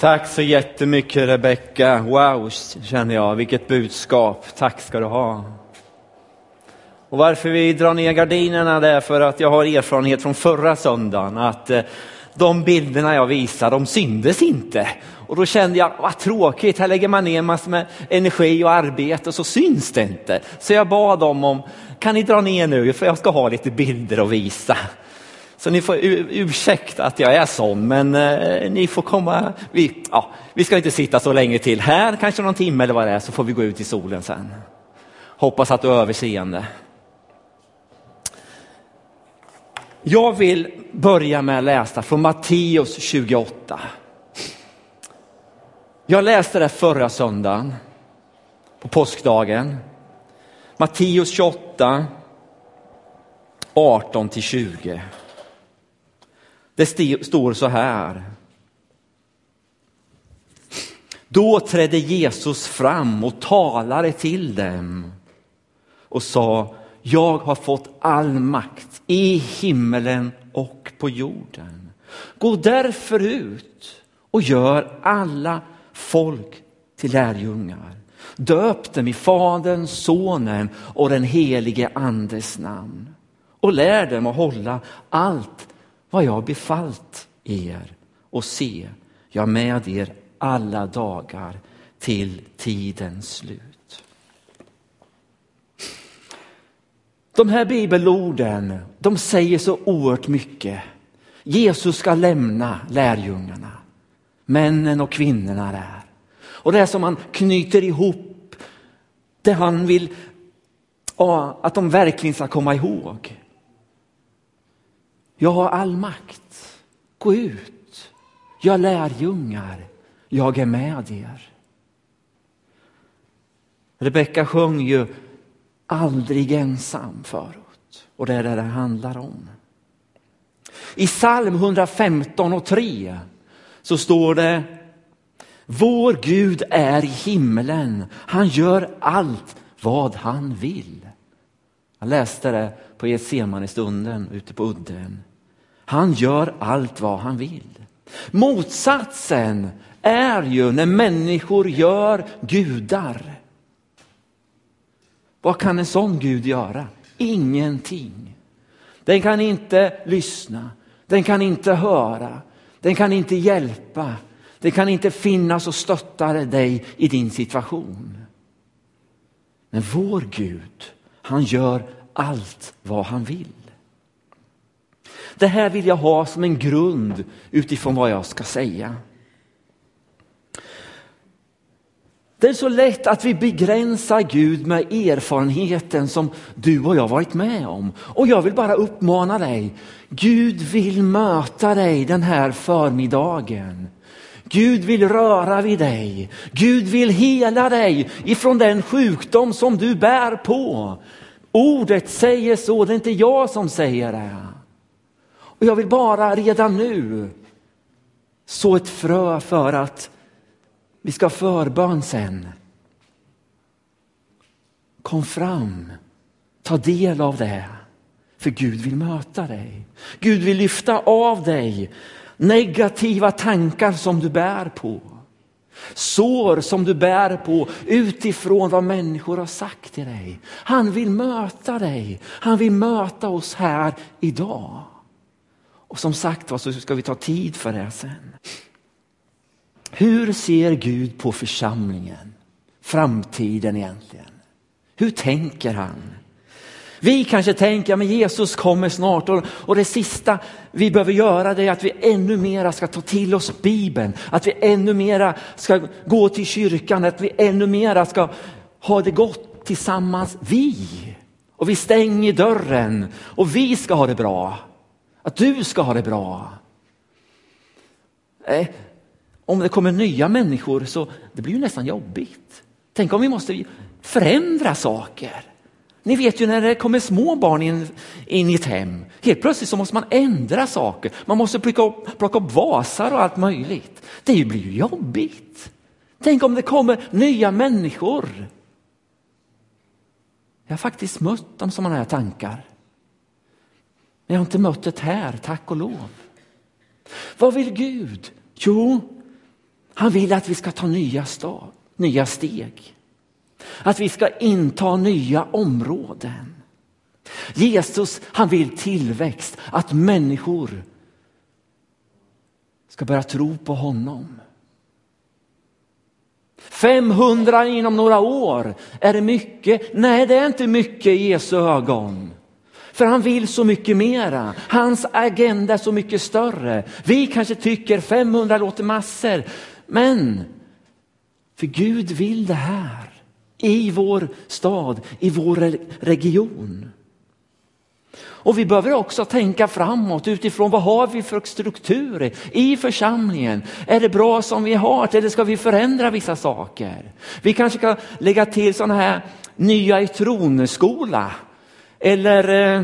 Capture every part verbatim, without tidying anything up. Tack så jättemycket, Rebecka. Wow, känner jag. Vilket budskap. Tack ska du ha. Och varför vi drar ner gardinerna där, för att jag har erfarenhet från förra söndagen att de bilderna jag visade, de syndes inte. Och då kände jag, vad tråkigt, här lägger man ner massor med energi och arbete och så syns det inte. Så jag bad dem om, kan ni dra ner nu, för jag ska ha lite bilder att visa. Så ni får ursäkta att jag är sån, men eh, ni får komma, vi, ja, vi ska inte sitta så länge till här, kanske någon timme eller vad det är, så får vi gå ut i solen sen. Hoppas att du är överseende. Jag vill börja med att läsa från Matteus tjugoåtta. Jag läste det förra söndagen på påskdagen. Matteus tjugoåtta, arton till tjugo. Det st- står så här. Då trädde Jesus fram och talade till dem och sa: jag har fått all makt i himmelen och på jorden. Gå därför ut och gör alla folk till lärjungar. Döp dem i Faderns, Sonen och den helige Andes namn. Och lär dem att hålla allt vad jag befallt er. Och se, jag är med er alla dagar till tidens slut. De här bibelorden, de säger så oerhört mycket. Jesus ska lämna lärjungarna, männen och kvinnorna där. Och det är som han knyter ihop, det han vill, ja, att de verkligen ska komma ihåg. Jag har all makt. Gå ut. Jag är lärjungar. Jag är med er. Rebecka sjöng ju aldrig ensam förut. Och det är det det handlar om. I psalm hundrafemton och tre så står det: vår Gud är i himlen. Han gör allt vad han vill. Jag läste det på Getsemani stunden ute på udden. Han gör allt vad han vill. Motsatsen är ju när människor gör gudar. Vad kan en sån Gud göra? Ingenting. Den kan inte lyssna. Den kan inte höra. Den kan inte hjälpa. Den kan inte finnas och stötta dig i din situation. Men vår Gud, han gör allt vad han vill. Det här vill jag ha som en grund utifrån vad jag ska säga. Det är så lätt att vi begränsar Gud med erfarenheten som du och jag varit med om. Och jag vill bara uppmana dig. Gud vill möta dig den här förmiddagen. Gud vill röra vid dig. Gud vill hela dig ifrån den sjukdom som du bär på. Ordet säger så, det är inte jag som säger det. Och jag vill bara redan nu så ett frö för att vi ska förbön sen. Kom fram. Ta del av det. För Gud vill möta dig. Gud vill lyfta av dig negativa tankar som du bär på. Sår som du bär på utifrån vad människor har sagt till dig. Han vill möta dig. Han vill möta oss här idag. Och som sagt, så ska vi ta tid för det sen. Hur ser Gud på församlingen? Framtiden egentligen. Hur tänker han? Vi kanske tänker, men Jesus kommer snart. Och, och det sista vi behöver göra det är att vi ännu mera ska ta till oss Bibeln. Att vi ännu mera ska gå till kyrkan. Att vi ännu mera ska ha det gott tillsammans. Vi. Och vi stänger dörren. Och vi ska ha det bra. Att du ska ha det bra. Nej. Äh. Om det kommer nya människor så det blir ju nästan jobbigt. Tänk om vi måste förändra saker. Ni vet ju när det kommer små barn in, in i ett hem. Helt plötsligt så måste man ändra saker. Man måste plocka upp, plocka upp vasar och allt möjligt. Det blir ju jobbigt. Tänk om det kommer nya människor. Jag har faktiskt mött dem sådana här tankar. Men jag har inte mött det här, tack och lov. Vad vill Gud? Jo, Han vill att vi ska ta nya, stad, nya steg. Att vi ska inta nya områden. Jesus, han vill tillväxt. Att människor ska börja tro på honom. femhundra inom några år. Är det mycket? Nej, det är inte mycket i Jesu ögon. För han vill så mycket mera. Hans agenda är så mycket större. Vi kanske tycker femhundra låter massor. Men för Gud vill det här. I vår stad, i vår region. Och vi behöver också tänka framåt utifrån vad har vi för strukturer i församlingen. Är det bra som vi har eller ska vi förändra vissa saker? Vi kanske kan lägga till sådana här nya i tronskola. Eller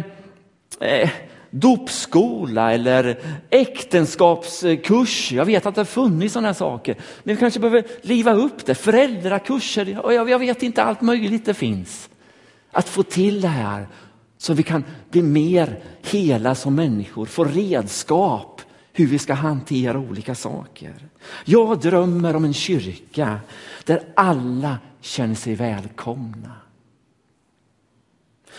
eh, dopskola eller äktenskapskurs. Jag vet att det funnits sådana här saker. Men vi kanske behöver liva upp det. Föräldrakurser, och jag vet inte allt möjligt det finns. Att få till det här. Så vi kan bli mer hela som människor. Få redskap hur vi ska hantera olika saker. Jag drömmer om en kyrka där alla känner sig välkomna.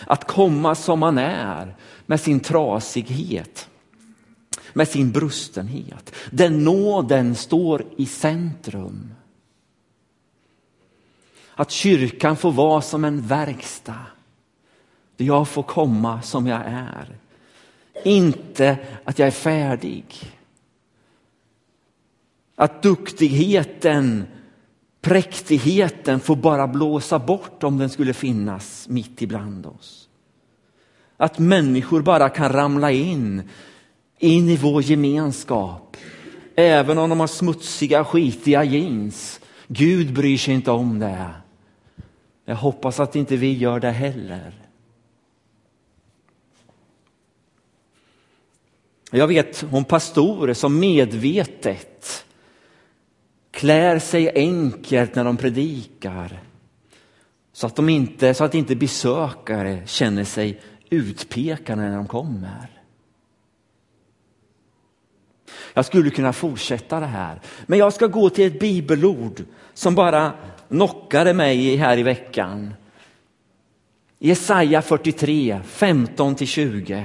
Att komma som man är. Med sin trasighet. Med sin brustenhet. Där nåden står i centrum. Att kyrkan får vara som en verkstad. Där jag får komma som jag är. Inte att jag är färdig. Att duktigheten, präktigheten får bara blåsa bort om den skulle finnas mitt ibland oss. Att människor bara kan ramla in, in i vår gemenskap. Även om de har smutsiga, skitiga jeans. Gud bryr sig inte om det. Jag hoppas att inte vi gör det heller. Jag vet om pastorer som medvetet klär sig enkelt när de predikar. Så att, de inte, så att inte besökare känner sig utpekade när de kommer. Jag skulle kunna fortsätta det här. Men jag ska gå till ett bibelord som bara knockade mig här i veckan. Jesaja fyrtiotre, femton till tjugo.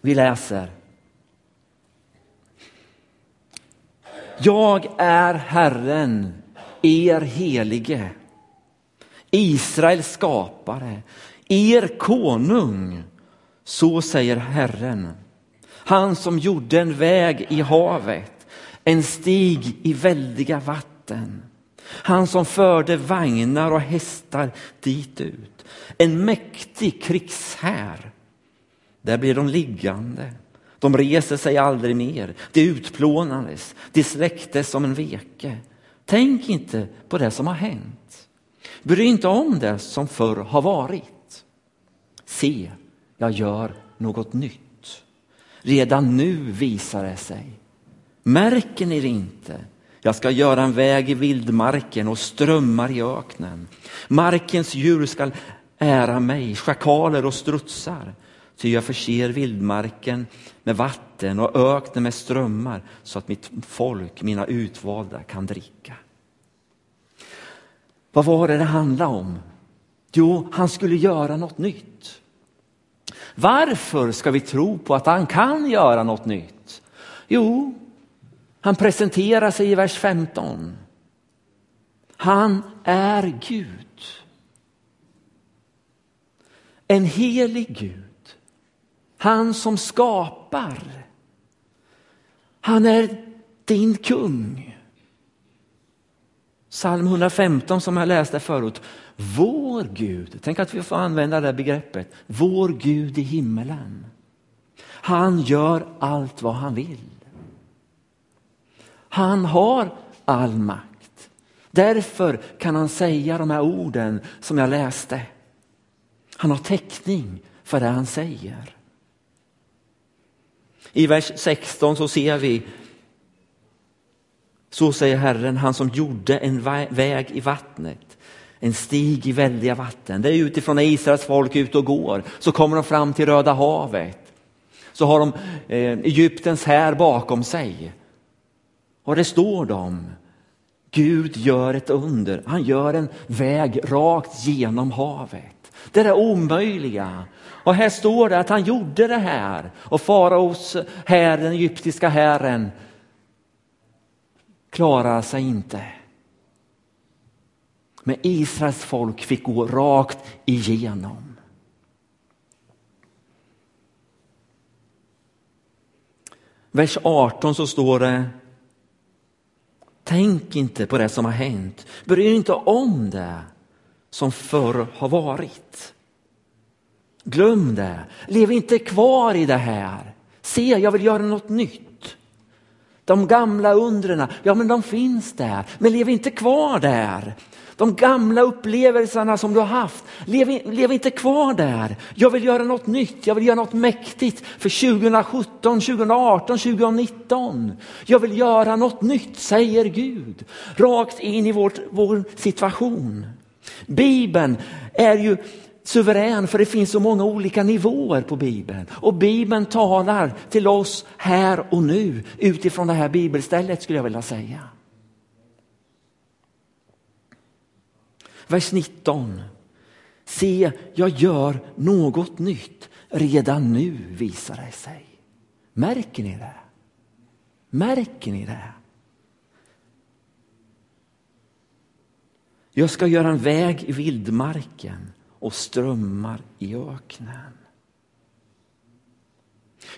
Vi läser. Jag är Herren, er helige, Israels skapare, er konung, så säger Herren. Han som gjorde en väg i havet, en stig i väldiga vatten. Han som förde vagnar och hästar dit ut, en mäktig krigshär. Där blir de liggande. De reser sig aldrig mer. Det utplånades. Det släcktes som en veke. Tänk inte på det som har hänt. Bry inte om det som förr har varit. Se, jag gör något nytt. Redan nu visar det sig. Märker ni det inte? Jag ska göra en väg i vildmarken och strömmar i öknen. Markens djur ska ära mig. Schakaler och strutsar. Så jag förser vildmarken med vatten och öknen med strömmar så att mitt folk, mina utvalda, kan dricka. Vad var det det handlade om? Jo, han skulle göra något nytt. Varför ska vi tro på att han kan göra något nytt? Jo, han presenterar sig i vers femton. Han är Gud. En helig Gud. Han som skapar. Han är din kung. Psalm hundrafemton som jag läste förut. Vår Gud. Tänk att vi får använda det här begreppet. Vår Gud i himmelen. Han gör allt vad han vill. Han har all makt. Därför kan han säga de här orden som jag läste. Han har täckning för det han säger. I vers sexton så ser vi, så säger Herren, han som gjorde en väg i vattnet, en stig i väldiga vatten. Det är utifrån Israels folk ut och går, så kommer de fram till Röda havet. Så har de eh, Egyptens här bakom sig. Och det står de. Gud gör ett under. Han gör en väg rakt genom havet. Det är omöjliga. Och här står det att han gjorde det här. Och faraos här, den egyptiska herren, klarar sig inte. Men Israels folk fick gå rakt igenom. Vers arton så står det: tänk inte på det som har hänt. Bry inte om det som förr har varit. Glöm det. Lev inte kvar i det här. Se, jag vill göra något nytt. De gamla undrena, ja men de finns där. Men lev inte kvar där. De gamla upplevelserna som du har haft, lev, lev inte kvar där. Jag vill göra något nytt, jag vill göra något mäktigt för tjugo sjutton, tjugo arton, tjugo nitton. Jag vill göra något nytt, säger Gud. Rakt in i vårt, vår situation. Bibeln är ju suverän, för det finns så många olika nivåer på Bibeln. Och Bibeln talar till oss här och nu utifrån det här bibelstället, skulle jag vilja säga. Vers nitton. Se, jag gör något nytt. Redan nu visar det sig. Märker ni det? Märker ni det? Jag ska göra en väg i vildmarken och strömmar i öknen.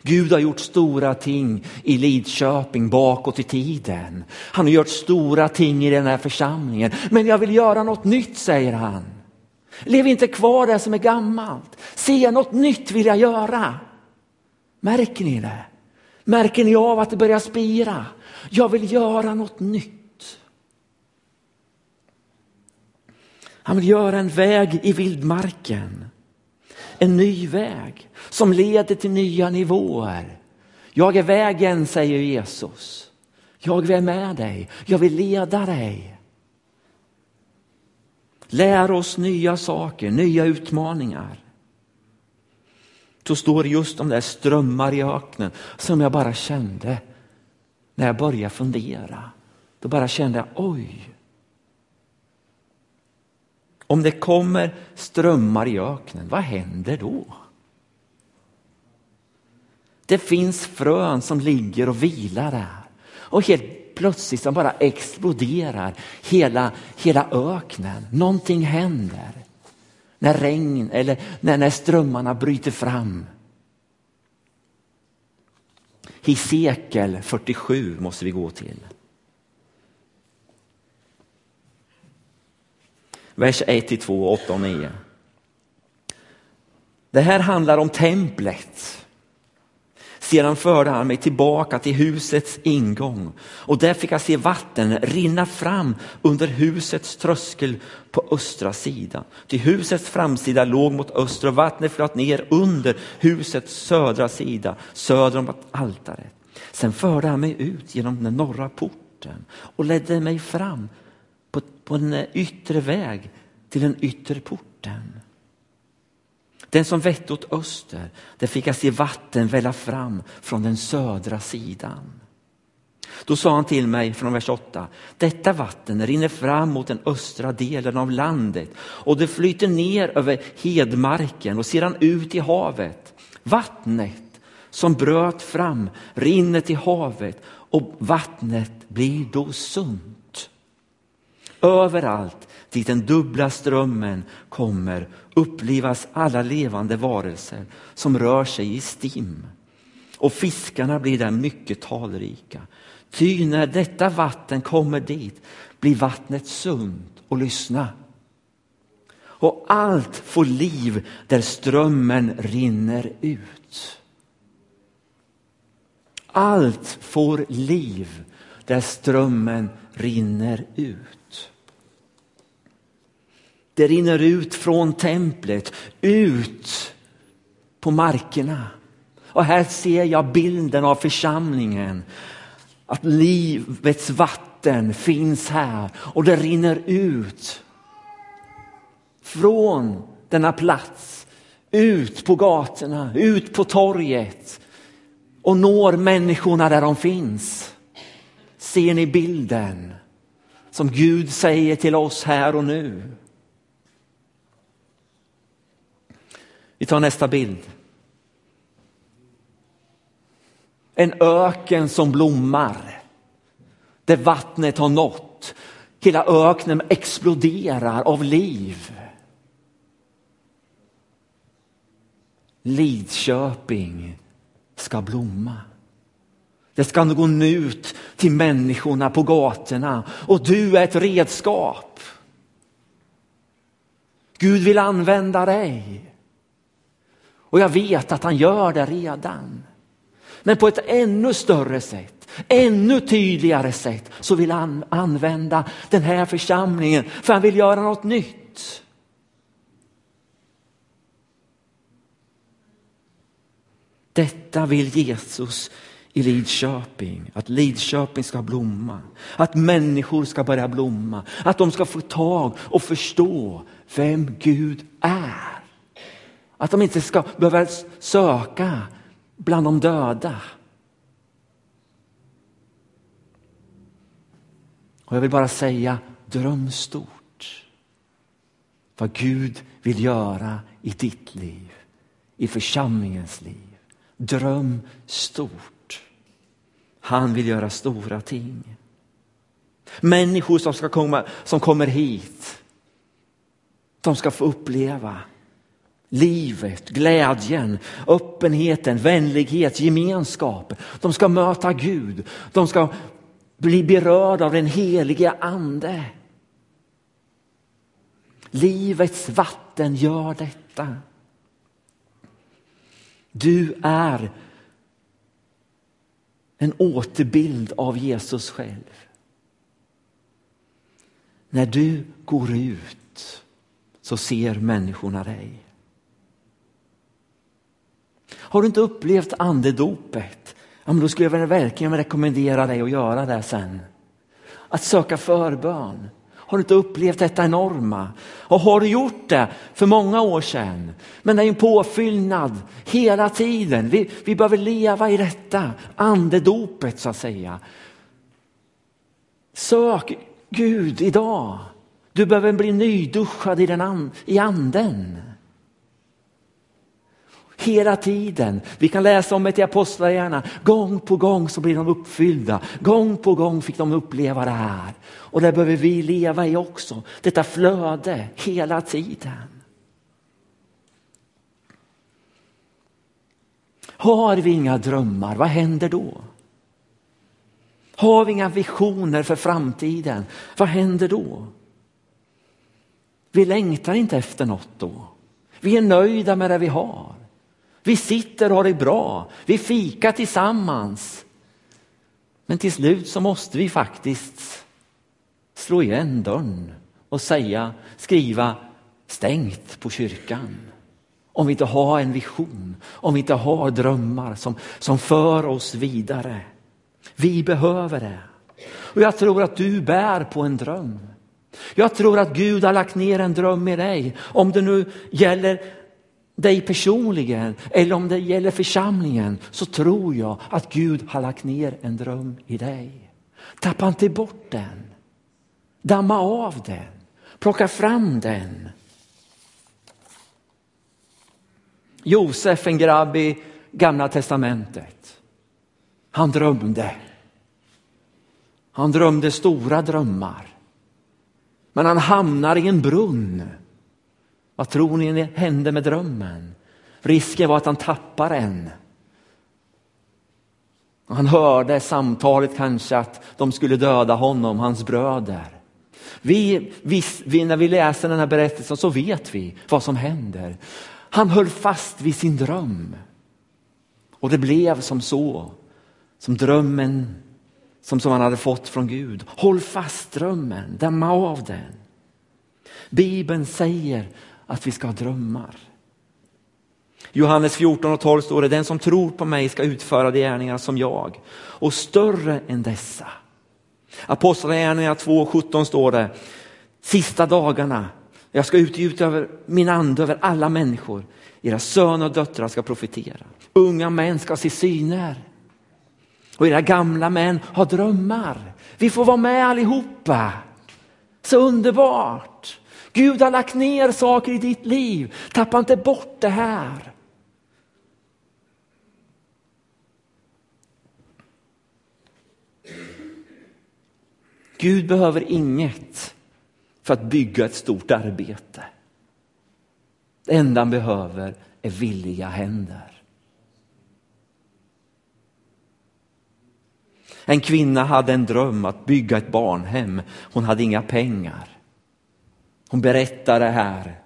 Gud har gjort stora ting i Lidköping bakåt i tiden. Han har gjort stora ting i den här församlingen. Men jag vill göra något nytt, säger han. Lev inte kvar det som är gammalt. Se, något nytt vill jag göra. Märker ni det? Märker ni av att det börjar spira? Jag vill göra något nytt. Han vill göra en väg i vildmarken. En ny väg som leder till nya nivåer. Jag är vägen, säger Jesus. Jag är med dig. Jag vill leda dig. Lär oss nya saker, nya utmaningar. Så står det just de där strömmar i öknen som jag bara kände när jag började fundera. Då bara kände jag, oj. Om det kommer strömmar i öknen, vad händer då? Det finns frön som ligger och vilar där. Och helt plötsligt som bara exploderar hela, hela öknen. Någonting händer. När regn eller när, när strömmarna bryter fram. Hisekel fyrtiosju måste vi gå till. Vers ett till två, åtta och nio. Det här handlar om templet. Sedan förde han mig tillbaka till husets ingång. Och där fick jag se vatten rinna fram under husets tröskel på östra sidan. Till husets framsida låg mot öster och vattnet flöt ner under husets södra sida, söder om altaret. Sen förde han mig ut genom den norra porten och ledde mig fram på, på en yttre väg till den yttre porten. Den som vette åt öster, där fick jag se vatten välla fram från den södra sidan. Då sa han till mig från vers åtta: detta vatten rinner fram mot den östra delen av landet och det flyter ner över hedmarken och sedan ut i havet. Vattnet som bröt fram rinner till havet och vattnet blir då sunt. Överallt dit den dubbla strömmen kommer upplivas alla levande varelser som rör sig i stim. Och fiskarna blir där mycket talrika. Ty när detta vatten kommer dit blir vattnet sunt, och lyssna. Och allt får liv där strömmen rinner ut. Allt får liv där strömmen rinner ut. Det rinner ut från templet, ut på markerna. Och här ser jag bilden av församlingen. Att livets vatten finns här. Och det rinner ut från denna plats. Ut på gatorna, ut på torget. Och når människorna där de finns. Ser ni bilden som Gud säger till oss här och nu? Vi tar nästa bild. En öken som blommar. Där vattnet har nått. Hela öknen exploderar av liv. Lidköping ska blomma. Det ska gå ut till människorna på gatorna. Och du är ett redskap. Gud vill använda dig. Och jag vet att han gör det redan. Men på ett ännu större sätt, ännu tydligare sätt så vill han använda den här församlingen. För han vill göra något nytt. Detta vill Jesus i Lidköping. Att Lidköping ska blomma. Att människor ska börja blomma. Att de ska få tag och förstå vem Gud är. Att de inte ska behöva söka bland de döda. Och jag vill bara säga, dröm stort. Vad Gud vill göra i ditt liv. I församlingens liv. Dröm stort. Han vill göra stora ting. Människor som ska komma, som kommer hit. De ska få uppleva livet, glädjen, öppenheten, vänlighet, gemenskap. De ska möta Gud. De ska bli berörda av den helige ande. Livets vatten gör detta. Du är en återbild av Jesus själv. När du går ut så ser människorna dig. Har du inte upplevt andedopet? Ja, men då skulle jag verkligen rekommendera dig att göra det sen. Att söka förbön. Har du inte upplevt detta enorma? Och har du gjort det för många år sedan? Men det är en påfyllnad hela tiden. Vi, vi behöver leva i detta. Andedopet så att säga. Sök Gud idag. Du behöver bli nyduschad i, den and, i anden. Hela tiden. Vi kan läsa om det i Apostlagärningarna. Gång på gång så blir de uppfyllda. Gång på gång fick de uppleva det här. Och det behöver vi leva i också. Detta flöde hela tiden. Har vi inga drömmar, vad händer då? Har vi inga visioner för framtiden, vad händer då? Vi längtar inte efter något då. Vi är nöjda med det vi har. Vi sitter och har det bra. Vi fikar tillsammans. Men till slut så måste vi faktiskt slå igen dörren och säga, skriva stängt på kyrkan. Om vi inte har en vision, om vi inte har drömmar som, som för oss vidare. Vi behöver det. Och jag tror att du bär på en dröm. Jag tror att Gud har lagt ner en dröm i dig. Om det nu gäller dig personligen eller om det gäller församlingen så tror jag att Gud har lagt ner en dröm i dig. Tappa inte bort den. Damma av den. Plocka fram den. Josef, en grabb i Gamla Testamentet. Han drömde. Han drömde stora drömmar. Men han hamnar i en brunn. Vad tror ni hände med drömmen? Risken var att han tappar en. Han hörde samtalet kanske att de skulle döda honom, hans bröder. Vi, vis, vi, när vi läser den här berättelsen så vet vi vad som händer. Han höll fast vid sin dröm. Och det blev som så. Som drömmen som, som han hade fått från Gud. Håll fast drömmen, damma av den. Bibeln säger att vi ska ha drömmar. Johannes fjorton och tolv står det. Den som tror på mig ska utföra de gärningar som jag. Och större än dessa. Apostlagärningarna två och sjutton står det. Sista dagarna. Jag ska utgjuta över min ande över alla människor. Era söner och döttrar ska profetera. Unga män ska se syner. Och era gamla män har drömmar. Vi får vara med allihopa. Så underbart. Gud har lagt ner saker i ditt liv. Tappa inte bort det här. Gud behöver inget för att bygga ett stort arbete. Det enda han behöver är villiga händer. En kvinna hade en dröm att bygga ett barnhem. Hon hade inga pengar. Hon berättade det här.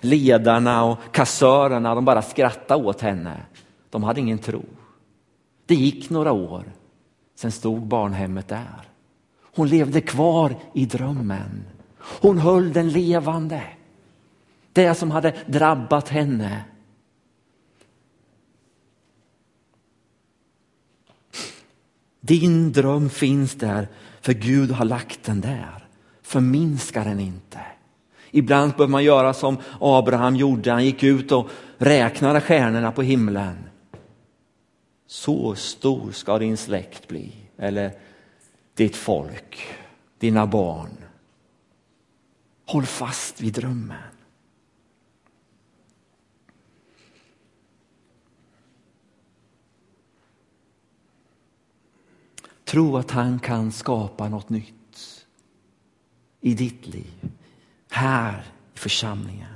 Ledarna och kassörerna, de bara skrattade åt henne. De hade ingen tro. Det gick några år. Sen stod barnhemmet där. Hon levde kvar i drömmen. Hon höll den levande. Det som hade drabbat henne. Din dröm finns där, för Gud har lagt den där. Förminska den inte. Ibland behöver man göra som Abraham gjorde. Han gick ut och räknade stjärnorna på himlen. Så stor ska din släkt bli. Eller ditt folk, dina barn. Håll fast vid drömmen. Tro att han kan skapa något nytt i ditt liv, här i församlingen.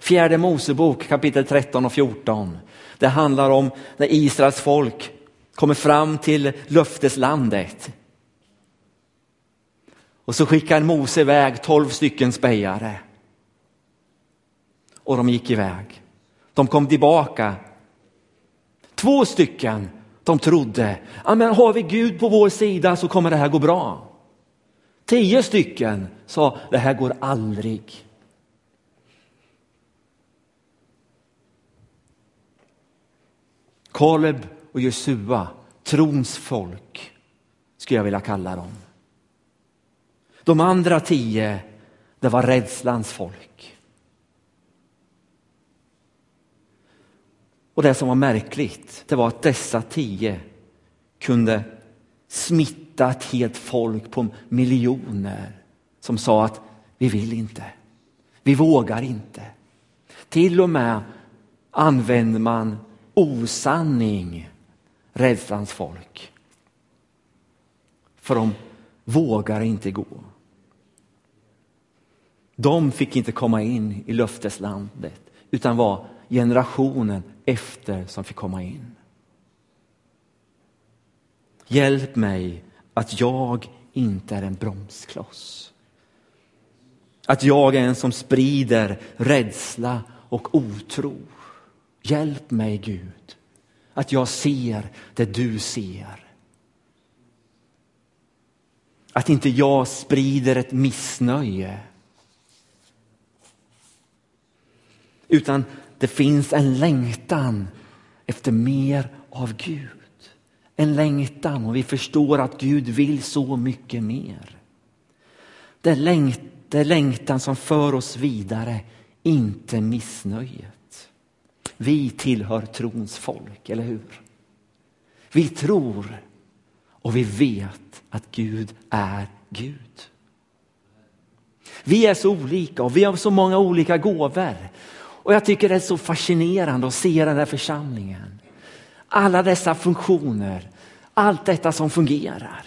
Fjärde mosebok kapitel tretton och fjorton. Det handlar om när Israels folk kommer fram till löfteslandet. Och så skickar Mose iväg tolv stycken spejare. Och de gick iväg. De kom tillbaka. Två stycken. De trodde, men har vi Gud på vår sida så kommer det här gå bra. Tio stycken sa, det här går aldrig. Kaleb och Josua, trons folk, skulle jag vilja kalla dem. De andra tio, det var rädslans folk. Och det som var märkligt, det var att dessa tio kunde smitta ett helt folk på miljoner som sa att vi vill inte, vi vågar inte. Till och med använder man osanning, rädslans folk. För de vågar inte gå. De fick inte komma in i löfteslandet, utan var generationen efter som fick komma in. Hjälp mig att jag inte är en bromskloss. Att jag är en som sprider rädsla och otro. Hjälp mig Gud. Att jag ser det du ser. Att inte jag sprider ett missnöje. Utan det finns en längtan efter mer av Gud. En längtan, och vi förstår att Gud vill så mycket mer. Det är längt, det är längtan som för oss vidare, inte missnöjet. Vi tillhör trons folk, eller hur? Vi tror och vi vet att Gud är Gud. Vi är så olika och vi har så många olika gåvor. Och jag tycker det är så fascinerande att se den här församlingen. Alla dessa funktioner. Allt detta som fungerar.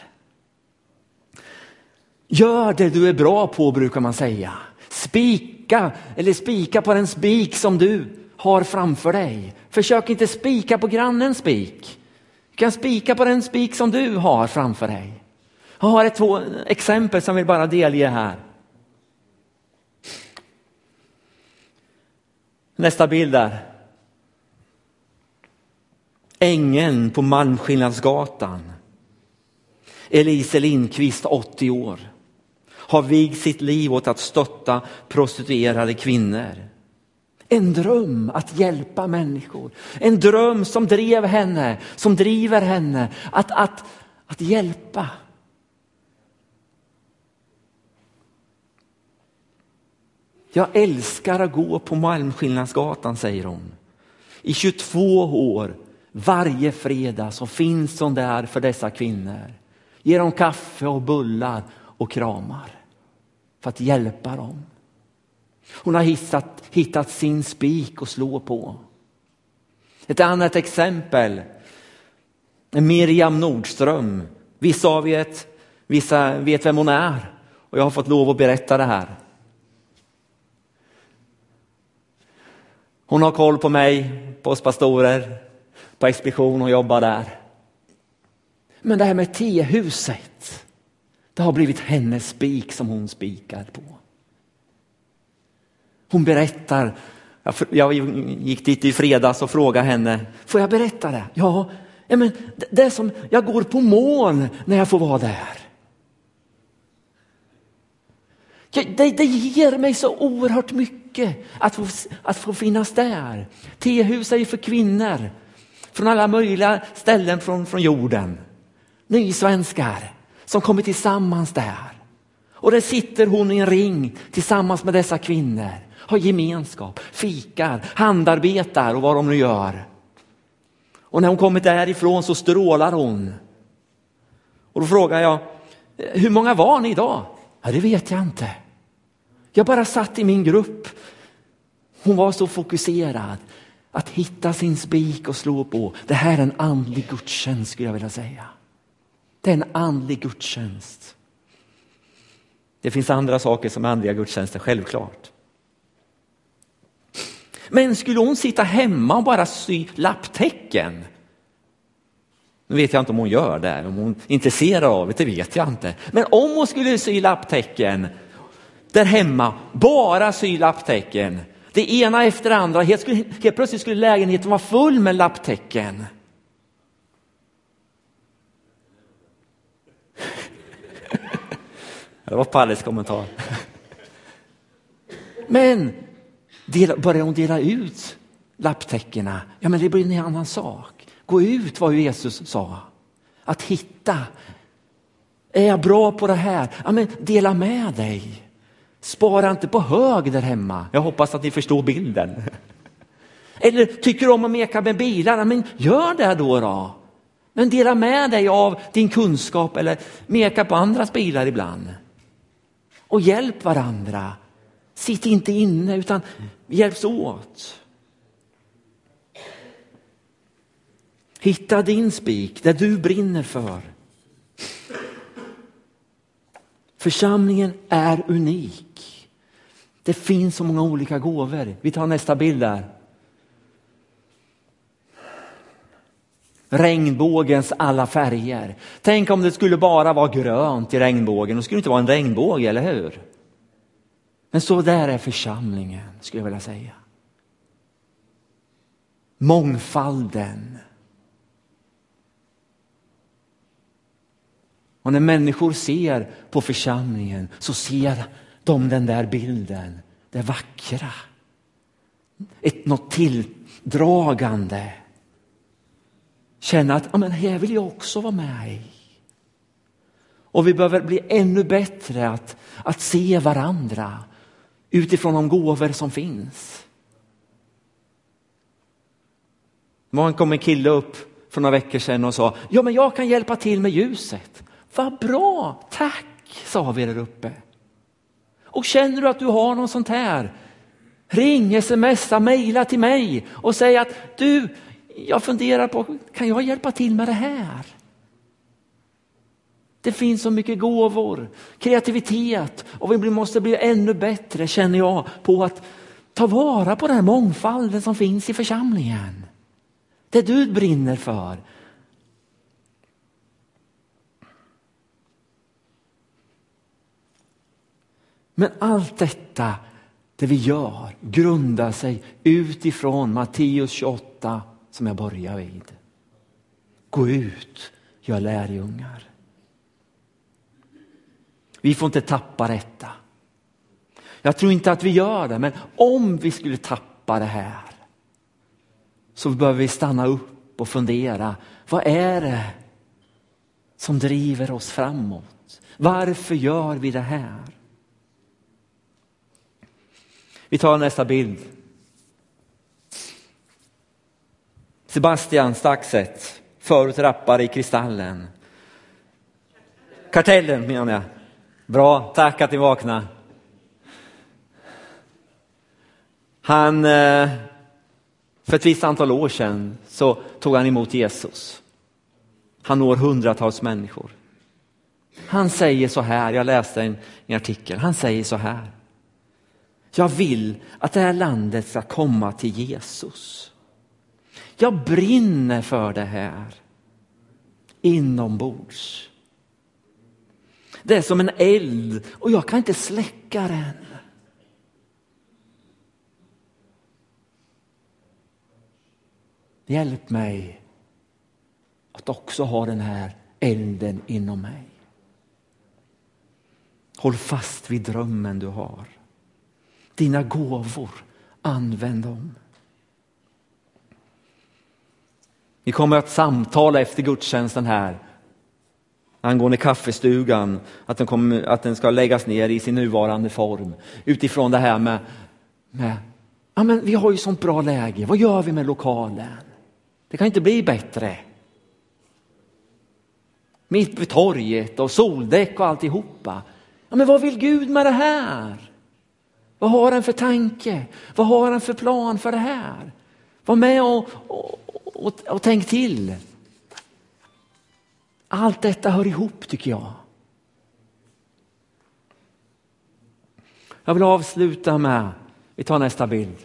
Gör det du är bra på, brukar man säga. Spika, eller spika på den spik som du har framför dig. Försök inte spika på grannens spik. Du kan spika på den spik som du har framför dig. Jag har ett två exempel som vi bara delger här. Nästa bild där. Ängeln på Malmskillnadsgatan. Elise Lindqvist, åttio år. Har vigt sitt liv åt att stötta prostituerade kvinnor. En dröm att hjälpa människor. En dröm som drev henne, som driver henne att, att, att hjälpa. Jag älskar att gå på Malmskillnadsgatan, säger hon. I tjugotvå år Varje fredag så finns hon där för dessa kvinnor. Ger dem kaffe och bullar och kramar. För att hjälpa dem. Hon har hittat, hittat sin spik och slå på. Ett annat exempel. Miriam Nordström. Vissa vet, vissa vet vem hon är. Och jag har fått lov att berätta det här. Hon har koll på mig, på oss pastorer, på expedition och jobbar där. Men det här med tehuset, det har blivit hennes spik som hon spikar på. Hon berättar, jag gick dit i fredags och frågade henne, får jag berätta det? Ja, men det är som jag går på moln när jag får vara där. Det, det ger mig så oerhört mycket att få, att få finnas där. Tehus är ju för kvinnor. Från alla möjliga ställen från, från jorden. Nysvenskar som kommer tillsammans där. Och där sitter hon i en ring tillsammans med dessa kvinnor. Har gemenskap, fikar, handarbetar och vad de nu gör. Och när hon kommit därifrån så strålar hon. Och då frågar jag, hur många var ni idag? Ja, det vet jag inte. Jag bara satt i min grupp. Hon var så fokuserad. Att hitta sin spik och slå på. Det här är en andlig gudstjänst skulle jag vilja säga. Det är en andlig gudstjänst. Det finns andra saker som andliga gudstjänster, självklart. Men skulle hon sitta hemma och bara sy lapptäcken? Nu vet jag inte om hon gör det. Om hon är intresserad av det, det vet jag inte. Men om hon skulle sy lapptäcken där hemma, bara sy lapptäcken. Det ena efter det andra. Helt, skulle, helt plötsligt skulle lägenheten vara full med lapptäcken. Det var Palles kommentar. Men del, börjar hon dela ut lapptäckerna? Ja, men det blir en annan sak. Gå ut, vad Jesus sa. Att hitta. Är jag bra på det här? Ja, men dela med dig. Spara inte på hög där hemma. Jag hoppas att ni förstår bilden. Eller tycker du om att meka med bilarna? Men gör det då då. Men dela med dig av din kunskap. Eller meka på andras bilar ibland. Och hjälp varandra. Sitt inte inne utan hjälps åt. Hitta din spik. Där du brinner för. Församlingen är unik. Det finns så många olika gåvor. Vi tar nästa bild där. Regnbågens alla färger. Tänk om det skulle bara vara grönt i regnbågen. Det skulle inte vara en regnbåge, eller hur? Men så där är församlingen, skulle jag vilja säga. Mångfalden. Och när människor ser på församlingen så ser de den där bilden. Det vackra. Ett något tilldragande. Känna att ja, men här vill jag också vara med i. Och vi behöver bli ännu bättre att, att se varandra utifrån de gåvor som finns. Någon kom en kille upp för några veckor sedan och sa ja, men jag kan hjälpa till med ljuset. Vad bra, tack, sa vi där uppe. Och känner du att du har någon sånt här, ring, smsa, mejla till mig och säg att du, jag funderar på, kan jag hjälpa till med det här? Det finns så mycket gåvor, kreativitet och vi måste bli ännu bättre, känner jag, på att ta vara på den här mångfalden som finns i församlingen. Det du brinner för. Men allt detta, det vi gör, grundar sig utifrån Matteus tjugoåtta som jag börjar vid. Gå ut, gör lärjungar. Vi får inte tappa detta. Jag tror inte att vi gör det, men om vi skulle tappa det här så behöver vi stanna upp och fundera. Vad är det som driver oss framåt? Varför gör vi det här? Vi tar nästa bild. Sebastian Staxet, förut rappare i Kristallen. Kartellen menar jag. Bra, tack att ni vaknade. Han, för ett visst antal år sedan så tog han emot Jesus. Han når hundratals människor. Han säger så här, jag läste en, en artikel, han säger så här. Jag vill att det här landet ska komma till Jesus. Jag brinner för det här inombords. Det är som en eld och jag kan inte släcka den. Hjälp mig att också ha den här elden inom mig. Håll fast vid drömmen du har. Dina gåvor, använd dem. Vi kommer att samtala efter gudstjänsten här angående kaffestugan, att den, kommer, att den ska läggas ner i sin nuvarande form. Utifrån det här med, med ja, men vi har ju sånt bra läge. Vad gör vi med lokalen? Det kan inte bli bättre. Mitt vid torget och soldäck och alltihopa. Ja, men vad vill Gud med det här? Vad har han för tanke? Vad har han för plan för det här? Var med och, och, och, och tänk till. Allt detta hör ihop, tycker jag. Jag vill avsluta med, vi tar nästa bild.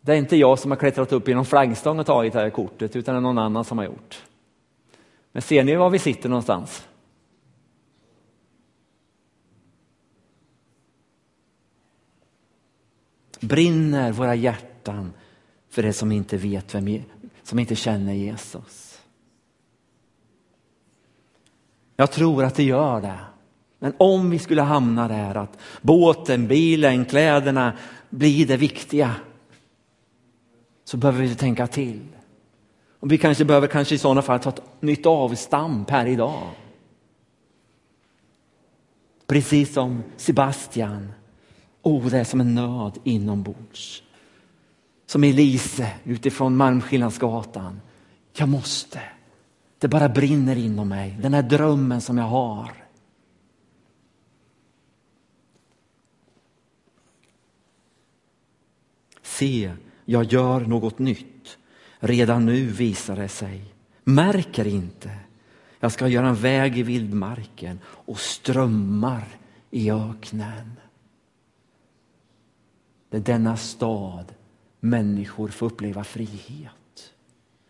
Det är inte jag som har klättrat upp i någon flaggstång och tagit det här kortet, utan det är någon annan som har gjort. Men ser ni var vi sitter någonstans? Brinner våra hjärtan för det som inte vet vem, som inte känner Jesus. Jag tror att det gör det. Men om vi skulle hamna där att båten, bilen, kläderna blir det viktiga, så behöver vi tänka till. Och vi kanske behöver kanske i sådana fall ta ett nytt avstamp här idag. Precis som Sebastian. Oh, det är som en nöd inombords. Som Elise utifrån Malmskillnadsgatan. Jag måste. Det bara brinner inom mig. Den här drömmen som jag har. Se, jag gör något nytt. Redan nu visar det sig. Märker inte. Jag ska göra en väg i vildmarken och strömmar i öknen. Det är denna stad människor får uppleva frihet.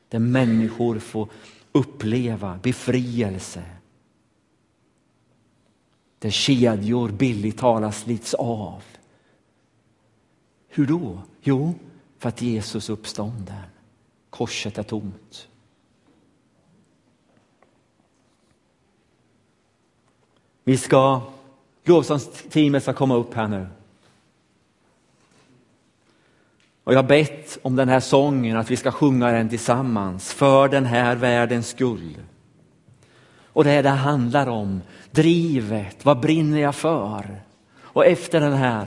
Där människor får uppleva befrielse. Där kedjor billigt talat slits av. Hur då? Jo, för att Jesus uppstånden. Korset är tomt. Vi ska, lovsångsteamet ska komma upp här nu. Och jag har bett om den här sången, att vi ska sjunga den tillsammans för den här världens skull. Och det är det handlar om. Drivet, vad brinner jag för? Och efter den här,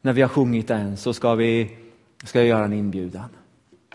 när vi har sjungit den, så ska vi ska jag göra en inbjudan.